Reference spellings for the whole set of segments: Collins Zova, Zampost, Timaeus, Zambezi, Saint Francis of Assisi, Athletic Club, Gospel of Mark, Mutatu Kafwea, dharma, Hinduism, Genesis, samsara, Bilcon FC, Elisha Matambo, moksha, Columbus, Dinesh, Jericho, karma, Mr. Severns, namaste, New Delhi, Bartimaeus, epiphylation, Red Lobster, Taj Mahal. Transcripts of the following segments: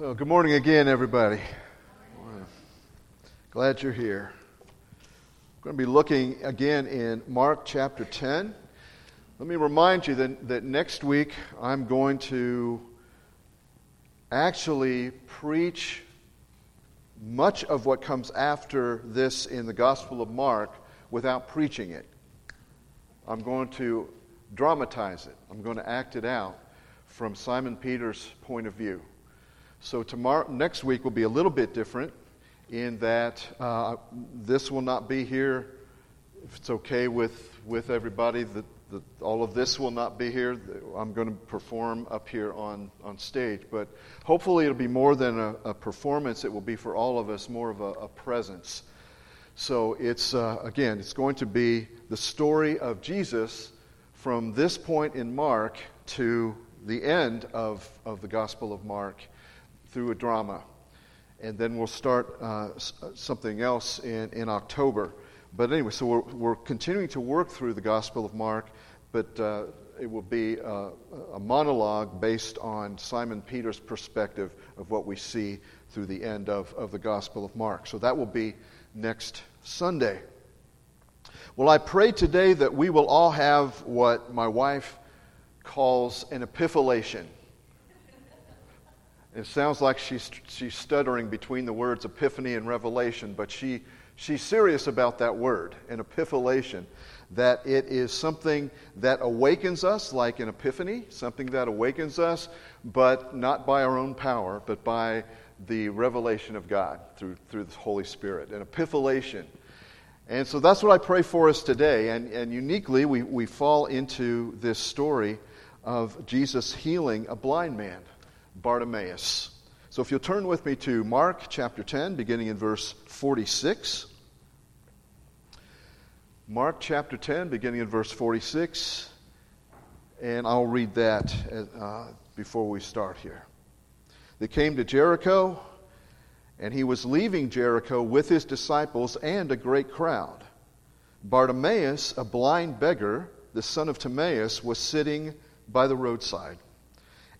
Well, good morning again, everybody. Glad you're here. We're going to be looking again in Mark chapter 10. Let me remind you that next week I'm going to actually preach much of what comes after this in the Gospel of Mark without preaching it. I'm going to dramatize it. I'm going to act it out from Simon Peter's point of view. So next week will be a little bit different in that this will not be here. If it's okay with everybody, that all of this will not be here. I'm going to perform up here on stage. But hopefully it'll be more than a performance. It will be for all of us more of a presence. So it's, again, it's going to be the story of Jesus from this point in Mark to the end of the Gospel of Mark through a drama. And then we'll start something else in October. But anyway, so we're continuing to work through the Gospel of Mark, but it will be a monologue based on Simon Peter's perspective of what we see through the end of the Gospel of Mark. So that will be next Sunday. Well, I pray today that we will all have what my wife calls an epiphylation. It sounds like she's stuttering between the words epiphany and revelation, but she's serious about that word, an epiphylation, that it is something that awakens us like an epiphany, something that awakens us, but not by our own power, but by the revelation of God through the Holy Spirit, an epiphylation. And so that's what I pray for us today. And uniquely, we fall into this story of Jesus healing a blind man, Bartimaeus. So if you'll turn with me to Mark chapter 10, beginning in verse 46. Mark chapter 10, beginning in verse 46. And I'll read that before we start here. They came to Jericho, and he was leaving Jericho with his disciples and a great crowd. Bartimaeus, a blind beggar, the son of Timaeus, was sitting by the roadside.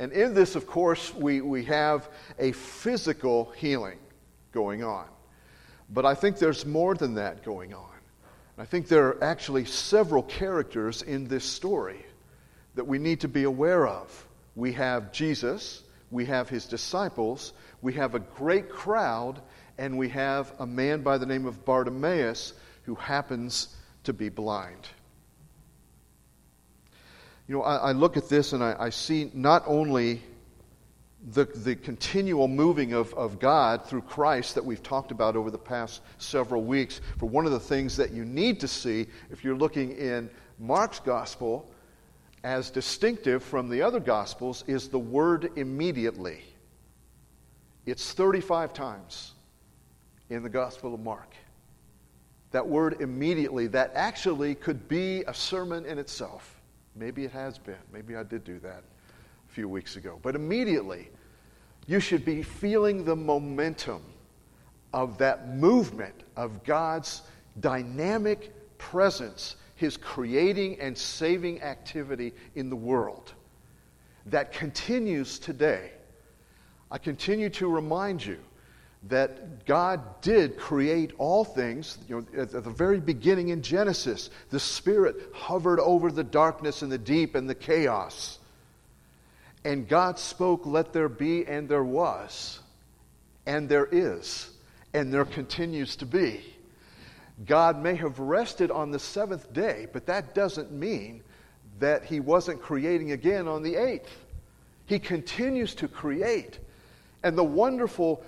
And in this, of course, we have a physical healing going on. But I think there's more than that going on. And I think there are actually several characters in this story that we need to be aware of. We have Jesus, we have his disciples, we have a great crowd, and we have a man by the name of Bartimaeus who happens to be blind. You know, I look at this and I see not only the continual moving of God through Christ that we've talked about over the past several weeks. For one of the things that you need to see if you're looking in Mark's gospel as distinctive from the other gospels is the word immediately. It's 35 times in the Gospel of Mark. That word immediately, that actually could be a sermon in itself. Maybe it has been. Maybe I did do that a few weeks ago. But immediately, you should be feeling the momentum of that movement of God's dynamic presence, his creating and saving activity in the world that continues today. I continue to remind you that God did create all things. You know, at the very beginning in Genesis, the Spirit hovered over the darkness and the deep and the chaos. And God spoke, let there be, and there was, and there is, and there continues to be. God may have rested on the seventh day, but that doesn't mean that he wasn't creating again on the eighth. He continues to create. And the wonderful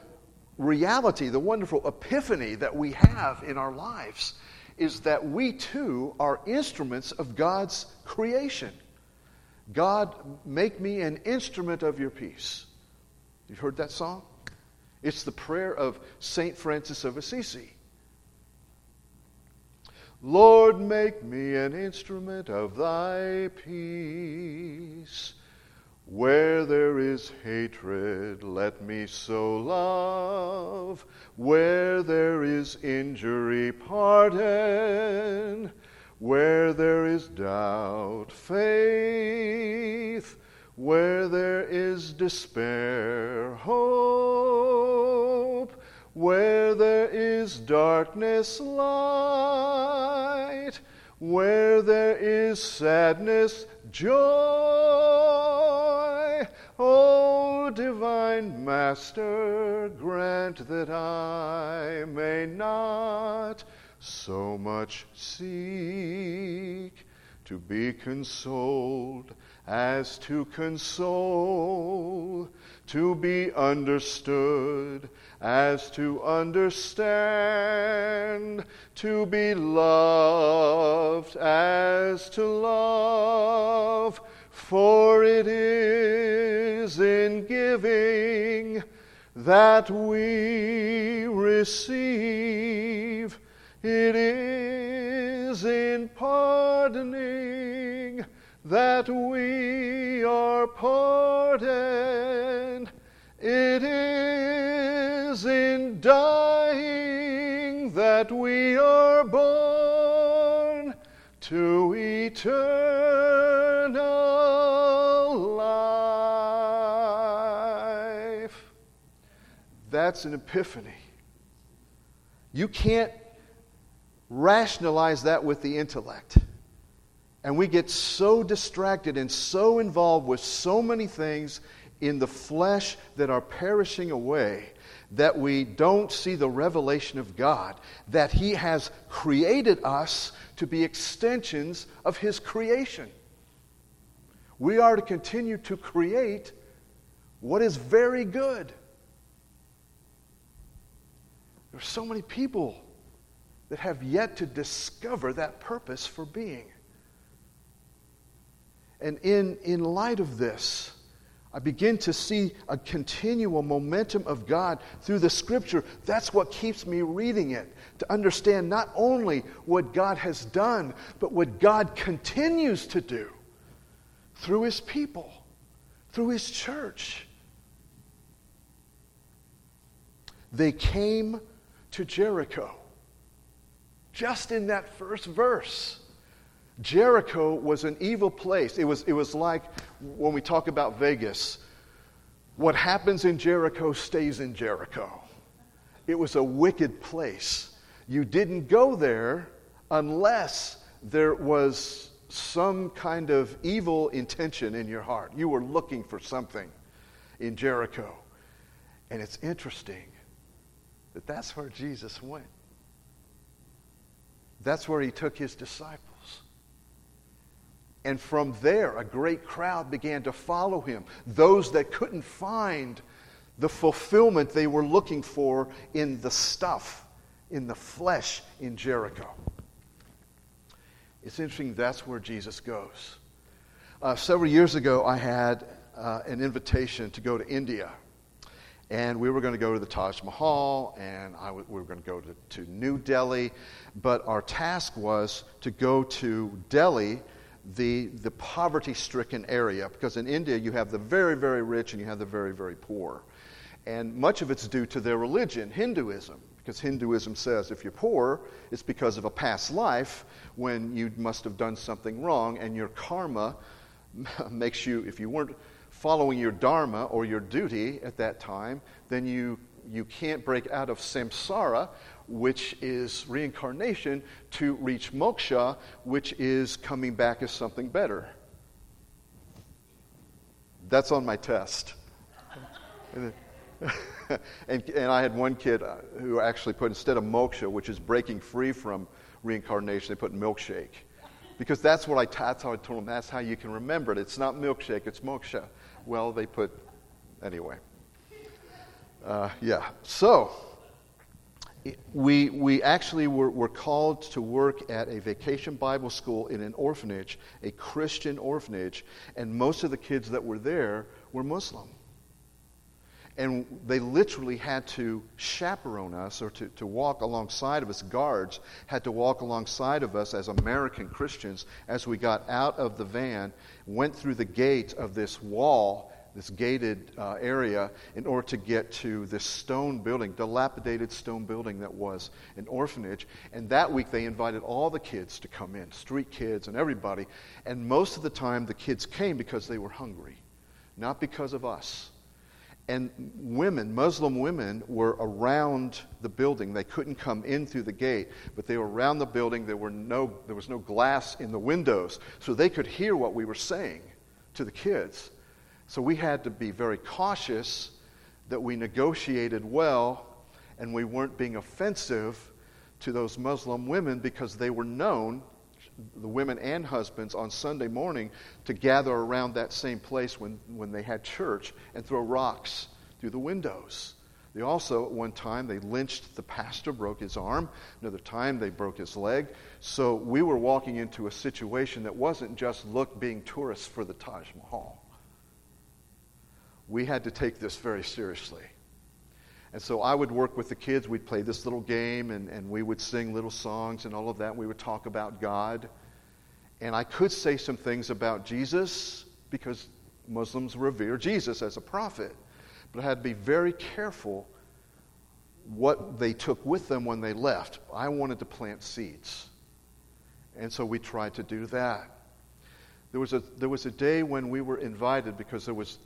reality, the wonderful epiphany that we have in our lives is that we too are instruments of God's creation. God, make me an instrument of your peace. You've heard that song? It's the prayer of Saint Francis of Assisi. Lord, make me an instrument of thy peace. Where there is hatred, let me so love. Where there is injury, pardon. Where there is doubt, faith. Where there is despair, hope. Where there is darkness, light. Where there is sadness, joy. O divine Master, grant that I may not so much seek to be consoled as to console, to be understood as to understand, to be loved as to love, for it is in giving that we receive. It is in pardoning that we are pardoned. It is in dying that we are born to eternal life. That's an epiphany. You can't rationalize that with the intellect. And we get so distracted and so involved with so many things in the flesh that are perishing away that we don't see the revelation of God, that He has created us to be extensions of His creation. We are to continue to create what is very good. There are so many people that have yet to discover that purpose for being. And in light of this, I begin to see a continual momentum of God through the Scripture. That's what keeps me reading it, to understand not only what God has done, but what God continues to do through His people, through His church. They came to Jericho. Just in that first verse, Jericho was an evil place. It was like when we talk about Vegas. What happens in Jericho stays in Jericho. It was a wicked place. You didn't go there unless there was some kind of evil intention in your heart. You were looking for something in Jericho. And it's interesting that that's where Jesus went. That's where he took his disciples. And from there, a great crowd began to follow him. Those that couldn't find the fulfillment they were looking for in the stuff, in the flesh in Jericho. It's interesting, that's where Jesus goes. Several years ago, I had an invitation to go to India. And we were going to go to the Taj Mahal, and we were going to go to New Delhi. But our task was to go to Delhi, the poverty-stricken area. Because in India, you have the very, very rich and you have the very, very poor. And much of it's due to their religion, Hinduism. Because Hinduism says if you're poor, it's because of a past life when you must have done something wrong. And your karma makes you, if you weren't following your dharma or your duty at that time, then you can't break out of samsara, which is reincarnation, to reach moksha, which is coming back as something better. That's on my test. And I had one kid who actually put, instead of moksha, which is breaking free from reincarnation, they put milkshake. Because that's what that's how I told them, that's how you can remember it. It's not milkshake, it's moksha. Well, they put, anyway. So, we actually were called to work at a vacation Bible school in an orphanage, a Christian orphanage, and most of the kids that were there were Muslim. And they literally had to chaperone us or to walk alongside of us. Guards had to walk alongside of us as American Christians as we got out of the van, went through the gate of this wall, this gated area, in order to get to this stone building, dilapidated stone building that was an orphanage. And that week they invited all the kids to come in, street kids and everybody. And most of the time the kids came because they were hungry, not because of us. And women, Muslim women, were around the building. They couldn't come in through the gate, but they were around the building. There was no glass in the windows, so they could hear what we were saying to the kids. So we had to be very cautious that we negotiated well and we weren't being offensive to those Muslim women, because they were known, the women and husbands, on Sunday morning to gather around that same place when they had church and throw rocks through the windows. They also, at one time, they lynched the pastor, broke his arm. Another time, they broke his leg. So we were walking into a situation that wasn't just, look, being tourists for the Taj Mahal. We had to take this very seriously. And so I would work with the kids. We'd play this little game, and we would sing little songs and all of that. We would talk about God. And I could say some things about Jesus, because Muslims revere Jesus as a prophet. But I had to be very careful what they took with them when they left. I wanted to plant seeds. And so we tried to do that. There was a day when we were invited, because there was...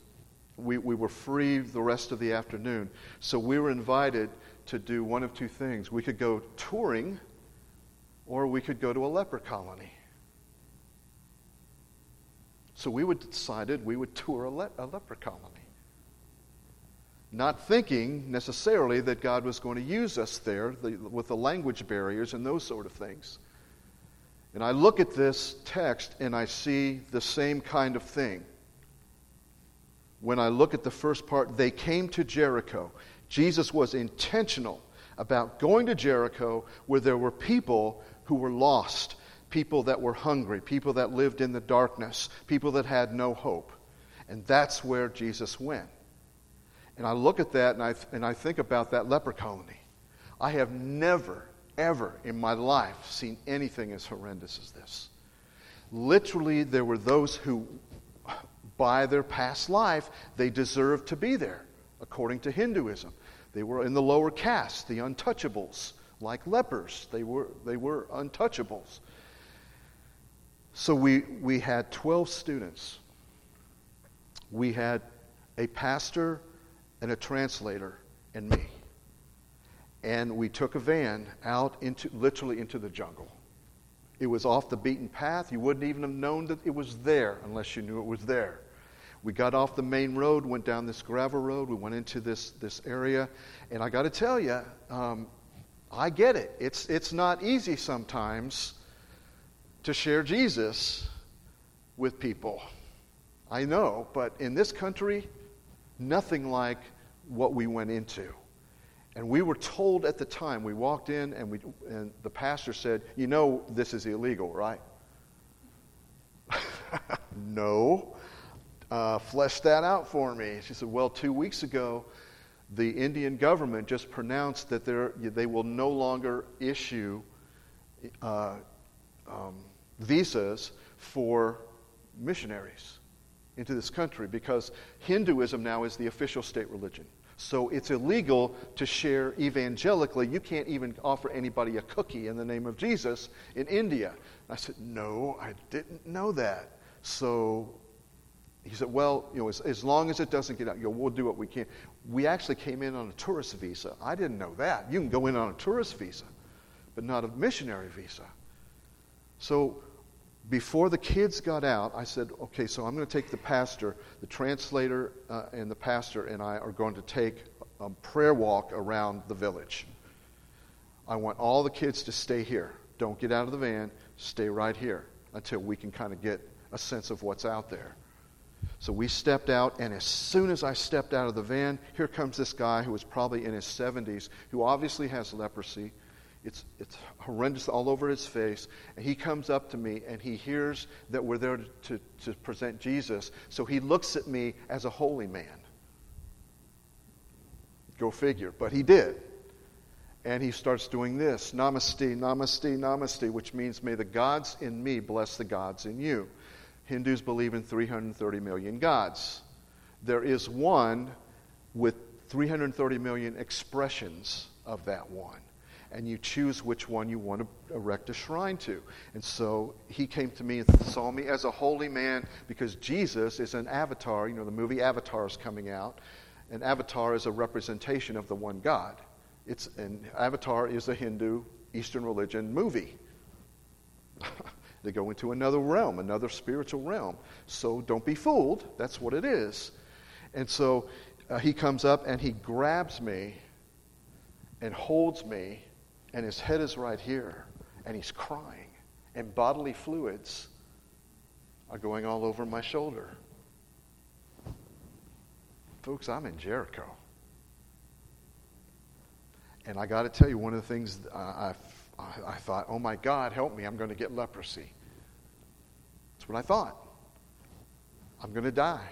We were free the rest of the afternoon, so we were invited to do one of two things. We could go touring, or we could go to a leper colony. So we decided we would tour a leper colony, not thinking necessarily that God was going to use us there with the language barriers and those sort of things. And I look at this text, and I see the same kind of thing. When I look at the first part, they came to Jericho. Jesus was intentional about going to Jericho, where there were people who were lost, people that were hungry, people that lived in the darkness, people that had no hope. And that's where Jesus went. And I look at that, and I think about that leper colony. I have never, ever in my life seen anything as horrendous as this. Literally, there were those who... by their past life, they deserved to be there, according to Hinduism. They were in the lower caste, the untouchables, like lepers. They were untouchables. So we had 12 students. We had a pastor and a translator and me. And we took a van out literally into the jungle. It was off the beaten path. You wouldn't even have known that it was there unless you knew it was there. We got off the main road, went down this gravel road. We went into this area, and I got to tell you, I get it. It's not easy sometimes to share Jesus with people. I know, but in this country, nothing like what we went into. And we were told at the time, we walked in, and the pastor said, "You know, this is illegal, right?" No. Flesh that out for me. She said, "Well, 2 weeks ago, the Indian government just pronounced that they will no longer issue visas for missionaries into this country, because Hinduism now is the official state religion. So it's illegal to share evangelically. You can't even offer anybody a cookie in the name of Jesus in India." And I said, "No, I didn't know that." So... he said, "Well, you know, as long as it doesn't get out, we'll do what we can." We actually came in on a tourist visa. I didn't know that. You can go in on a tourist visa, but not a missionary visa. So before the kids got out, I said, okay, so I'm going to take the pastor, the translator, and the pastor and I are going to take a prayer walk around the village. I want all the kids to stay here. Don't get out of the van. Stay right here until we can kind of get a sense of what's out there. So we stepped out, and as soon as I stepped out of the van, here comes this guy who was probably in his 70s, who obviously has leprosy. It's horrendous all over his face. And he comes up to me, and he hears that we're there to present Jesus. So he looks at me as a holy man. Go figure. But he did. And he starts doing this, namaste, namaste, namaste, which means may the gods in me bless the gods in you. Hindus believe in 330 million gods. There is one with 330 million expressions of that one. And you choose which one you want to erect a shrine to. And so he came to me and saw me as a holy man because Jesus is an avatar. You know, the movie Avatar is coming out. An avatar is a representation of the one God. It's an Avatar is a Hindu Eastern religion movie. They go into another realm, another spiritual realm. So don't be fooled. That's what it is. And so he comes up and he grabs me and holds me, and his head is right here, and he's crying, and bodily fluids are going all over my shoulder. Folks, I'm in Jericho. And I got to tell you, one of the things I thought, oh my God, help me, I'm going to get leprosy. That's what I thought. I'm going to die.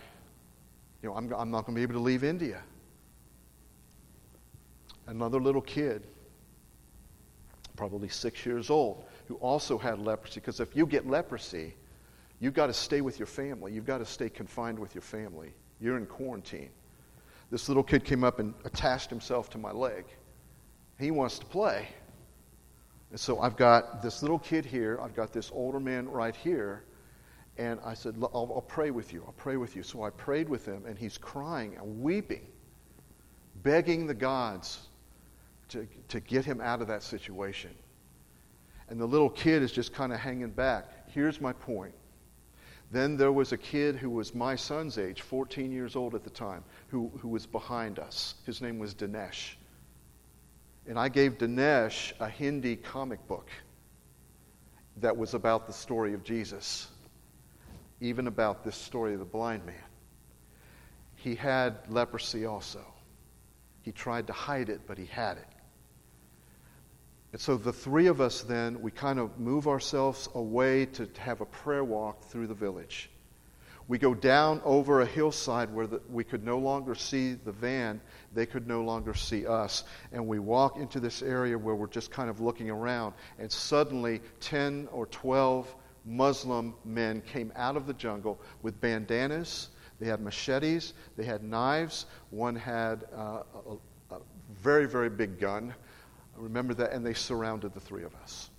You know, I'm not going to be able to leave India. Another little kid, probably 6 years old, who also had leprosy, because if you get leprosy, you've got to stay with your family. You've got to stay confined with your family. You're in quarantine. This little kid came up and attached himself to my leg. He wants to play. And so I've got this little kid here, I've got this older man right here, and I said, I'll pray with you, I'll pray with you. So I prayed with him, and he's crying and weeping, begging the gods to get him out of that situation. And the little kid is just kind of hanging back. Here's my point. Then there was a kid who was my son's age, 14 years old at the time, who was behind us. His name was Dinesh. And I gave Dinesh a Hindi comic book that was about the story of Jesus, even about this story of the blind man. He had leprosy also. He tried to hide it, but he had it. And so the three of us then, we kind of move ourselves away to have a prayer walk through the village. We go down over a hillside where we could no longer see the van. They could no longer see us. And we walk into this area where we're just kind of looking around. And suddenly 10 or 12 Muslim men came out of the jungle with bandanas. They had machetes. They had knives. One had a very, very big gun. I remember that. And they surrounded the three of us.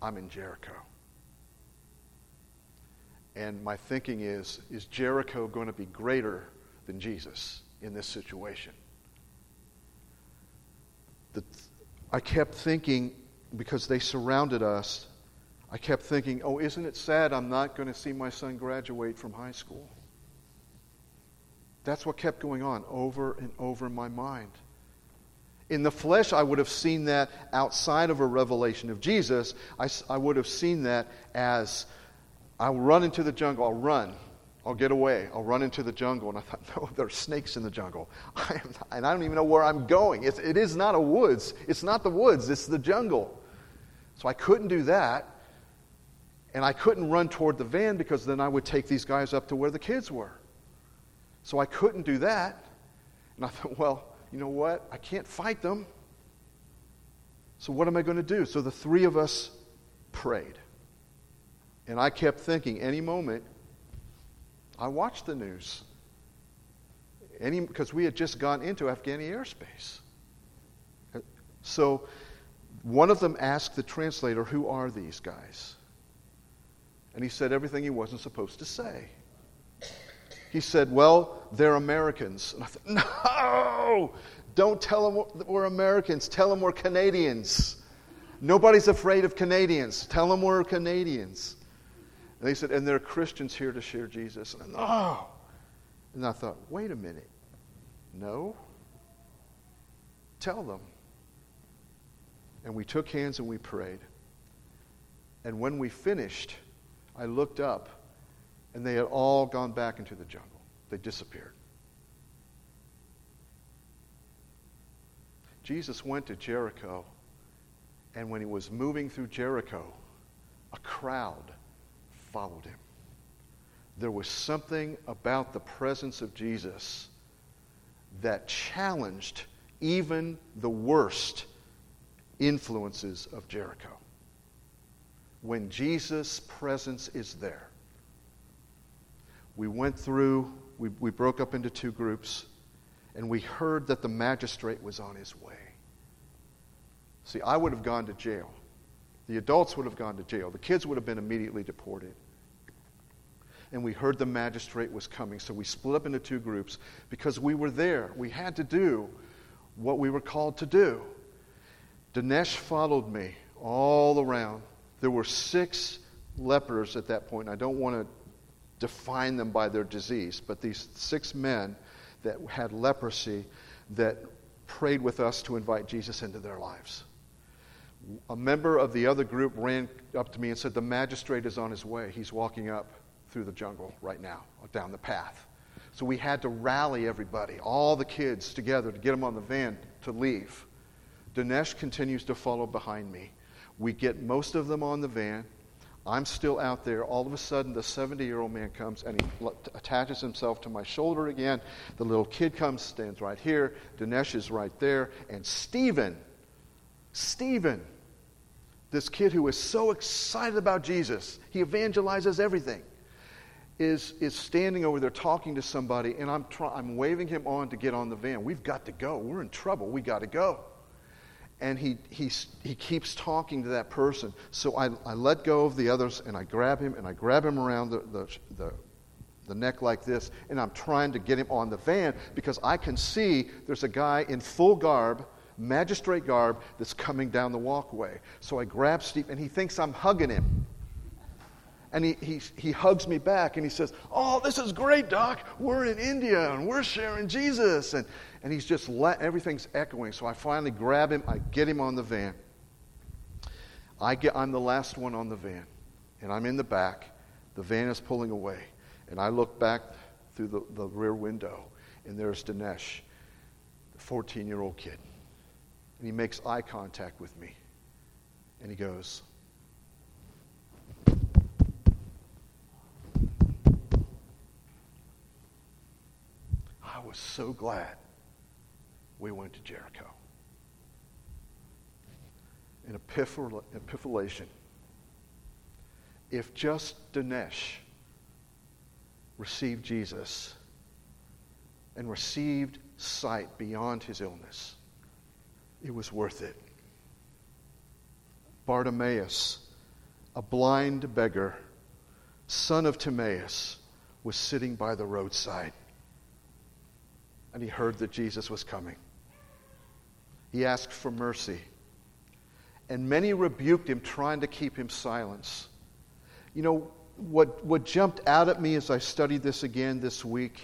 I'm in Jericho. And my thinking is Jericho going to be greater than Jesus in this situation? I kept thinking, because they surrounded us, I kept thinking, oh, isn't it sad I'm not going to see my son graduate from high school? That's what kept going on over and over in my mind. In the flesh, I would have seen that outside of a revelation of Jesus. I would have seen that as, I'll run into the jungle. I'll run. I'll get away. I'll run into the jungle. And I thought, no, there are snakes in the jungle. And I don't even know where I'm going. It is not a woods. It's not the woods. It's the jungle. So I couldn't do that. And I couldn't run toward the van because then I would take these guys up to where the kids were. So I couldn't do that. And I thought, well, you know what? I can't fight them. So what am I going to do? So the three of us prayed. And I kept thinking, any moment, I watched the news. Because we had just gone into Afghani airspace. So one of them asked the translator, who are these guys? And he said everything he wasn't supposed to say. He said, well, they're Americans. And I thought, no! Don't tell them we're Americans. Tell them we're Canadians. Nobody's afraid of Canadians. Tell them we're Canadians. And they said, and there are Christians here to share Jesus. And oh! And I thought, wait a minute. No. Tell them. And we took hands and we prayed. And when we finished, I looked up, and they had all gone back into the jungle. They disappeared. Jesus went to Jericho, and when he was moving through Jericho, a crowd followed him. There was something about the presence of Jesus that challenged even the worst influences of Jericho. When Jesus' presence is there. We went through, we broke up into two groups, and we heard that the magistrate was on his way. See, I would have gone to jail. The adults would have gone to jail. The kids would have been immediately deported. And we heard the magistrate was coming, so we split up into two groups because we were there. We had to do what we were called to do. Dinesh followed me all around. There were 6 lepers at that point, and I don't want to define them by their disease, but these 6 men that had leprosy that prayed with us to invite Jesus into their lives. A member of the other group ran up to me and said, the magistrate is on his way. He's walking up through the jungle right now, down the path. So we had to rally everybody, all the kids together, to get them on the van to leave. Dinesh continues to follow behind me. We get most of them on the van. I'm still out there. All of a sudden, the 70-year-old man comes and he attaches himself to my shoulder again. The little kid comes, stands right here. Dinesh is right there. And Stephen, this kid who is so excited about Jesus, he evangelizes everything, is standing over there talking to somebody, and I'm waving him on to get on the van. We've got to go. We're in trouble. We got to go. And he keeps talking to that person. So I let go of the others, and I grab him around the neck like this, and I'm trying to get him on the van because I can see there's a guy in full garb, magistrate garb, that's coming down the walkway. So I grab Steve, and he thinks I'm hugging him. And he hugs me back, and he says, oh, this is great, Doc. We're in India, and we're sharing Jesus. And he's just everything's echoing. So I finally grab him. I get him on the van. I'm the last one on the van, and I'm in the back. The van is pulling away, and I look back through the rear window, and there's Dinesh, the 14-year-old kid. And he makes eye contact with me, and he goes, I was so glad we went to Jericho. An epiphylation. If just Dinesh received Jesus and received sight beyond his illness, it was worth it. Bartimaeus, a blind beggar, son of Timaeus, was sitting by the roadside, and he heard that Jesus was coming. He asked for mercy. And many rebuked him, trying to keep him silent. You know, what jumped out at me as I studied this again this week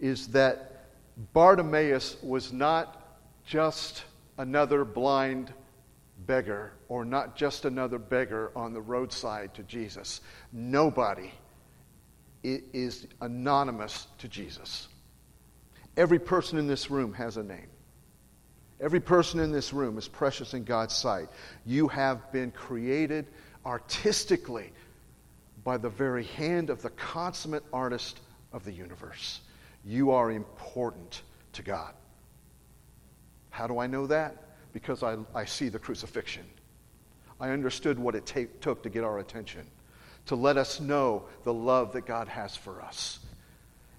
is that Bartimaeus was not just another blind beggar or not just another beggar on the roadside to Jesus. Nobody is anonymous to Jesus. Every person in this room has a name. Every person in this room is precious in God's sight. You have been created artistically by the very hand of the consummate artist of the universe. You are important to God. How do I know that? Because I see the crucifixion. I understood what it took to get our attention, to let us know the love that God has for us.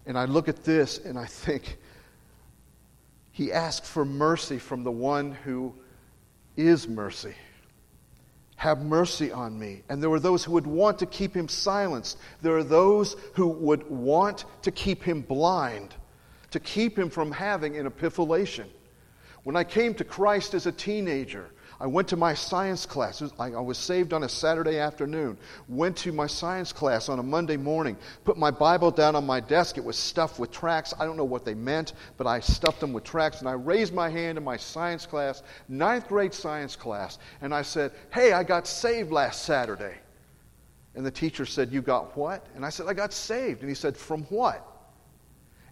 And I look at this and I think, he asked for mercy from the one who is mercy. Have mercy on me. And there were those who would want to keep him silenced. There are those who would want to keep him blind, to keep him from having an epiphylation. When I came to Christ as a teenager, I went to my science class. I was saved on a Saturday afternoon. Went to my science class on a Monday morning. Put my Bible down on my desk. It was stuffed with tracts. I don't know what they meant, but I stuffed them with tracts. And I raised my hand in my science class, 9th grade science class. And I said, hey, I got saved last Saturday. And the teacher said, you got what? And I said, I got saved. And he said, from what?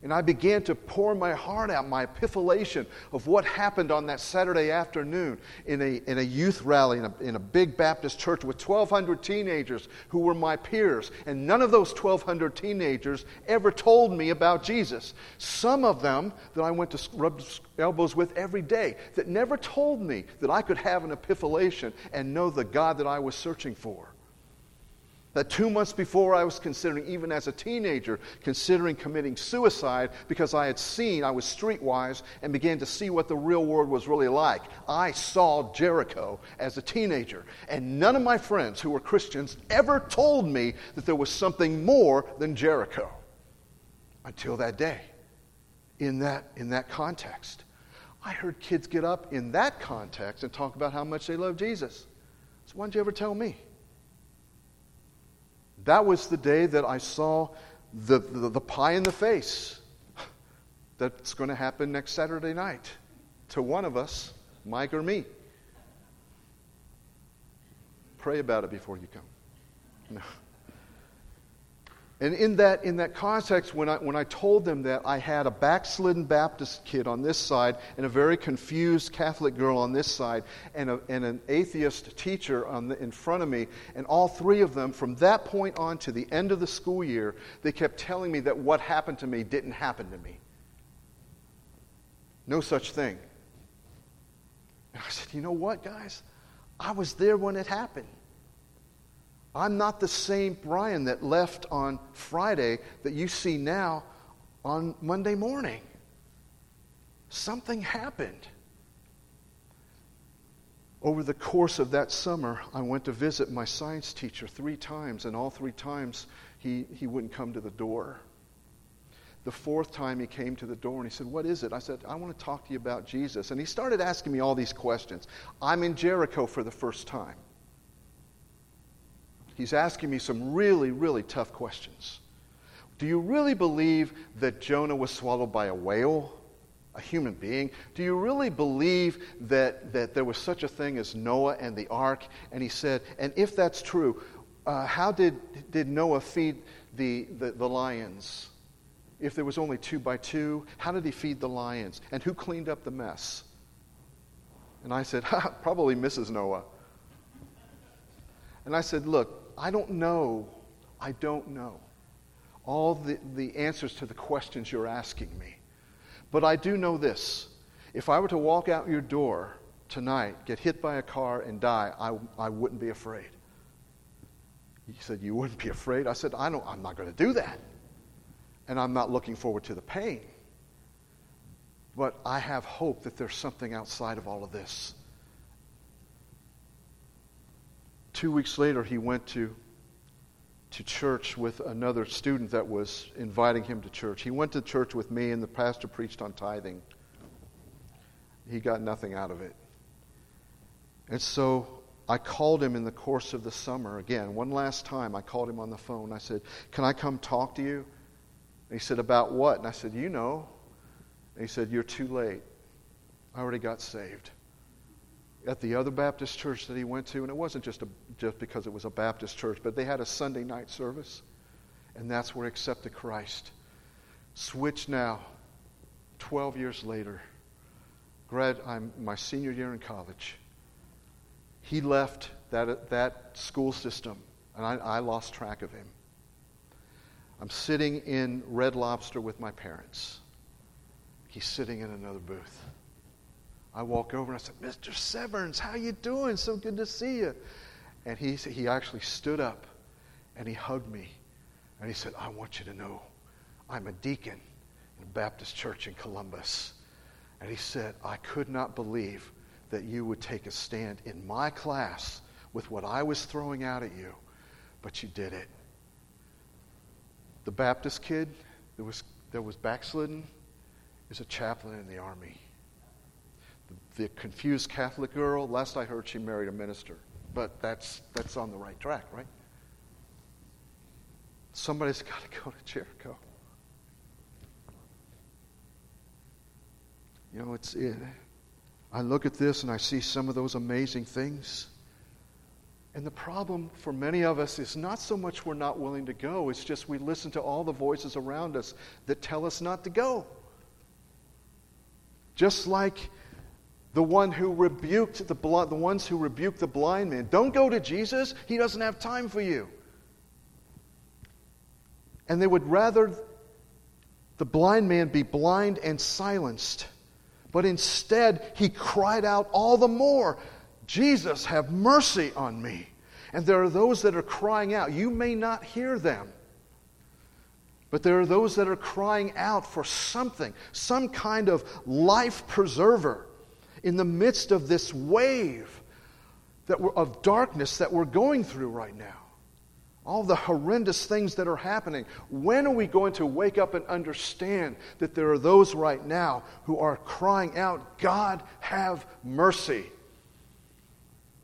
And I began to pour my heart out, my epiphylation of what happened on that Saturday afternoon in a youth rally in a big Baptist church with 1,200 teenagers who were my peers. And none of those 1,200 teenagers ever told me about Jesus. Some of them that I went to rub elbows with every day that never told me that I could have an epiphylation and know the God that I was searching for. That 2 months before I was considering, even as a teenager, considering committing suicide because I was streetwise and began to see what the real world was really like. I saw Jericho as a teenager, and none of my friends who were Christians ever told me that there was something more than Jericho until that day. In that context, I heard kids get up in that context and talk about how much they love Jesus. So why didn't you ever tell me? That was the day that I saw the pie in the face that's going to happen next Saturday night to one of us, Mike or me. Pray about it before you come. No. And in that context, when I told them that, I had a backslidden Baptist kid on this side and a very confused Catholic girl on this side and an atheist teacher in front of me. And all three of them, from that point on to the end of the school year, they kept telling me that what happened to me didn't happen to me. No such thing. And I said, you know what, guys? I was there when it happened. I'm not the same Brian that left on Friday that you see now on Monday morning. Something happened. Over the course of that summer, I went to visit my science teacher 3 times, and all 3 times he wouldn't come to the door. The 4th time he came to the door and he said, what is it? I said, I want to talk to you about Jesus. And he started asking me all these questions. I'm in Jericho for the first time. He's asking me some really, really tough questions. Do you really believe that Jonah was swallowed by a whale, a human being? Do you really believe that there was such a thing as Noah and the ark? And he said, and if that's true, how did Noah feed the lions? If there was only 2 by 2, how did he feed the lions? And who cleaned up the mess? And I said, probably Mrs. Noah. And I said, look, I don't know all the answers to the questions you're asking me. But I do know this. If I were to walk out your door tonight, get hit by a car and die, I wouldn't be afraid. He said, you wouldn't be afraid? I said, I'm not going to do that. And I'm not looking forward to the pain. But I have hope that there's something outside of all of this. 2 weeks later, he went to church with another student that was inviting him to church. He went to church with me, and the pastor preached on tithing. He got nothing out of it. And so I called him in the course of the summer again. One last time, I called him on the phone. I said, can I come talk to you? And he said, about what? And I said, you know. And he said, you're too late. I already got saved. At the other Baptist church that he went to, and it wasn't just because it was a Baptist church, but they had a Sunday night service, and that's where he accepted Christ. Switch now, 12 years later, I'm my senior year in college. He left that school system, and I lost track of him. I'm sitting in Red Lobster with my parents. He's sitting in another booth. I walk over and I said, Mr. Severns, how you doing? So good to see you. And he actually stood up and he hugged me. And he said, I want you to know I'm a deacon in a Baptist church in Columbus. And he said, I could not believe that you would take a stand in my class with what I was throwing out at you, but you did it. The Baptist kid that was backslidden is a chaplain in the Army. the confused Catholic girl, last I heard, she married a minister. But that's on the right track, right? Somebody's got to go to Jericho. You know, I look at this and I see some of those amazing things. And the problem for many of us is not so much we're not willing to go, it's just we listen to all the voices around us that tell us not to go. Just like the one who rebuked the ones who rebuked the blind man. Don't go to Jesus, he doesn't have time for you. And they would rather the blind man be blind and silenced. But instead, he cried out all the more, Jesus, have mercy on me. And there are those that are crying out. You may not hear them, but there are those that are crying out for something, some kind of life preserver in the midst of this wave of darkness that we're going through right now. All the horrendous things that are happening. When are we going to wake up and understand that there are those right now who are crying out, God, have mercy.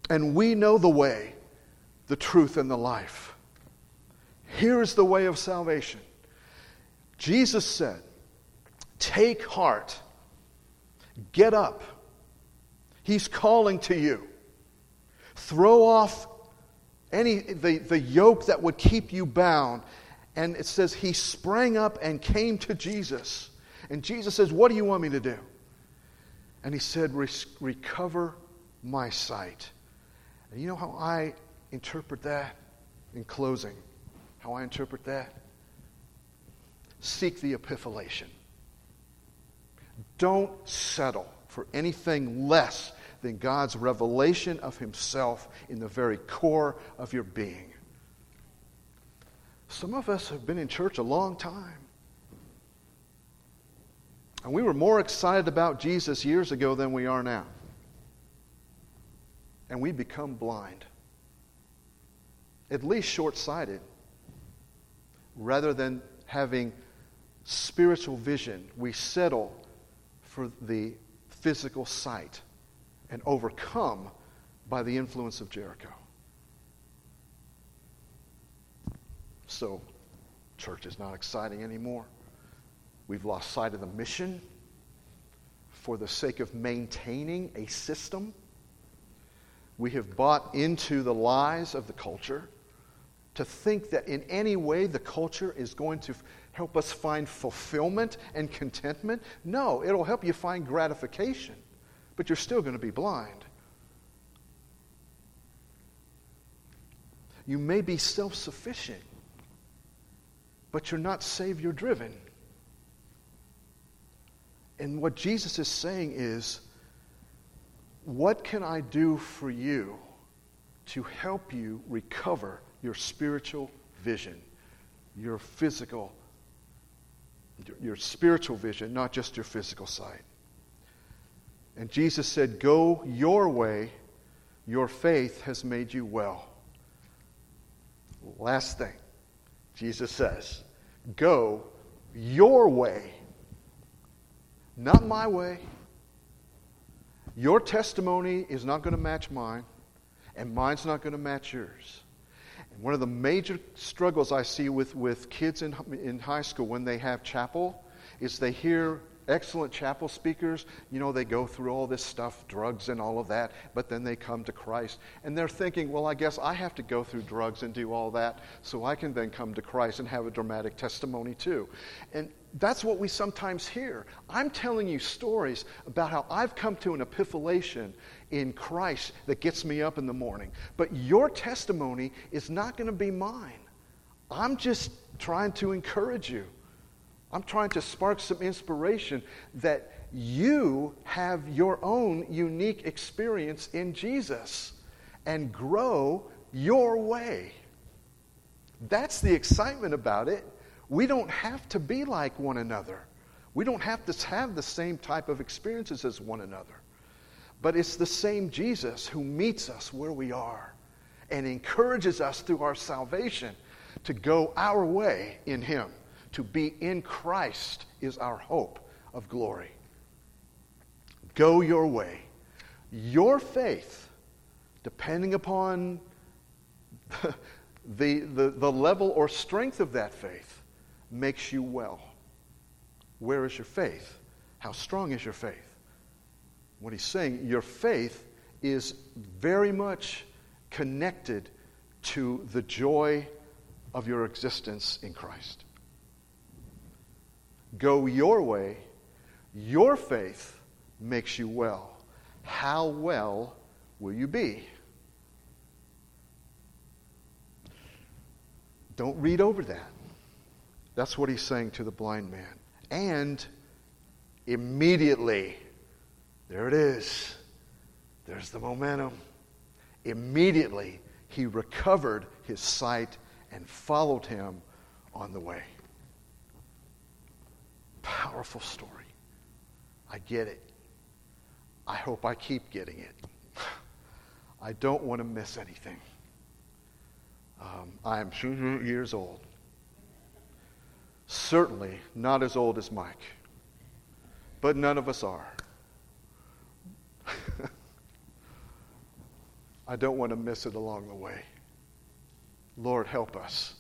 And we know the way, the truth, and the life. Here is the way of salvation. Jesus said, take heart, get up. He's calling to you. Throw off the yoke that would keep you bound. And it says he sprang up and came to Jesus. And Jesus says, what do you want me to do? And he said, recover my sight. And you know how I interpret that in closing? How I interpret that? Seek the epiphylation. Don't settle for anything less than God's revelation of himself in the very core of your being. Some of us have been in church a long time. And we were more excited about Jesus years ago than we are now. And we become blind, at least short-sighted, rather than having spiritual vision. We settle for the physical sight and overcome by the influence of Jericho. So, church is not exciting anymore. We've lost sight of the mission for the sake of maintaining a system. We have bought into the lies of the culture to think that in any way the culture is going to help us find fulfillment and contentment. No, it'll help you find gratification, but you're still going to be blind. You may be self-sufficient, but you're not Savior-driven. And what Jesus is saying is, what can I do for you to help you recover your spiritual vision, your spiritual vision, not just your physical sight? And Jesus said, go your way, your faith has made you well. Last thing, Jesus says, go your way, not my way. Your testimony is not going to match mine, and mine's not going to match yours. And one of the major struggles I see with kids in high school when they have chapel is they hear excellent chapel speakers. You know, they go through all this stuff, drugs and all of that, but then they come to Christ. And they're thinking, well, I guess I have to go through drugs and do all that so I can then come to Christ and have a dramatic testimony too. And that's what we sometimes hear. I'm telling you stories about how I've come to an epiphylation in Christ that gets me up in the morning. But your testimony is not going to be mine. I'm just trying to encourage you. I'm trying to spark some inspiration that you have your own unique experience in Jesus and grow your way. That's the excitement about it. We don't have to be like one another. We don't have to have the same type of experiences as one another. But it's the same Jesus who meets us where we are and encourages us through our salvation to go our way in him. To be in Christ is our hope of glory. Go your way. Your faith, depending upon the level or strength of that faith, makes you well. Where is your faith? How strong is your faith? What he's saying, your faith is very much connected to the joy of your existence in Christ. Go your way. Your faith makes you well. How well will you be? Don't read over that. That's what he's saying to the blind man. And immediately, there it is. There's the momentum. Immediately, he recovered his sight and followed him on the way. Powerful story. I get it. I hope I keep getting it. I don't want to miss anything. I am 2 years old. Certainly not as old as Mike. But none of us are. I don't want to miss it along the way. Lord, help us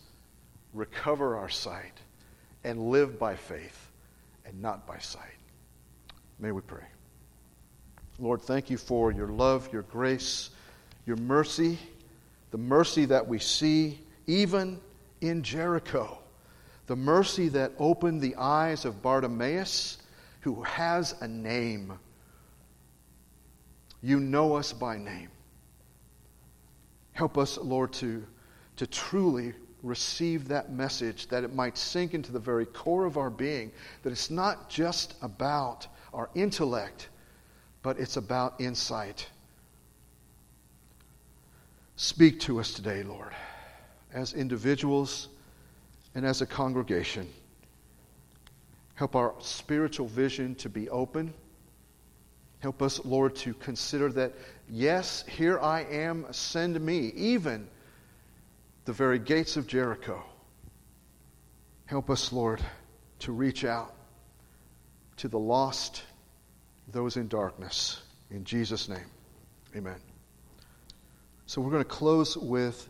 recover our sight and live by faith and not by sight. May we pray. Lord, thank you for your love, your grace, your mercy, the mercy that we see even in Jericho, the mercy that opened the eyes of Bartimaeus, who has a name. You know us by name. Help us, Lord, to truly receive that message, that it might sink into the very core of our being, that it's not just about our intellect, but it's about insight. Speak to us today, Lord, as individuals and as a congregation. Help our spiritual vision to be open. Help us, Lord, to consider that, yes, here I am, send me, even the very gates of Jericho. Help us, Lord, to reach out to the lost, those in darkness. In Jesus' name, amen. So we're going to close with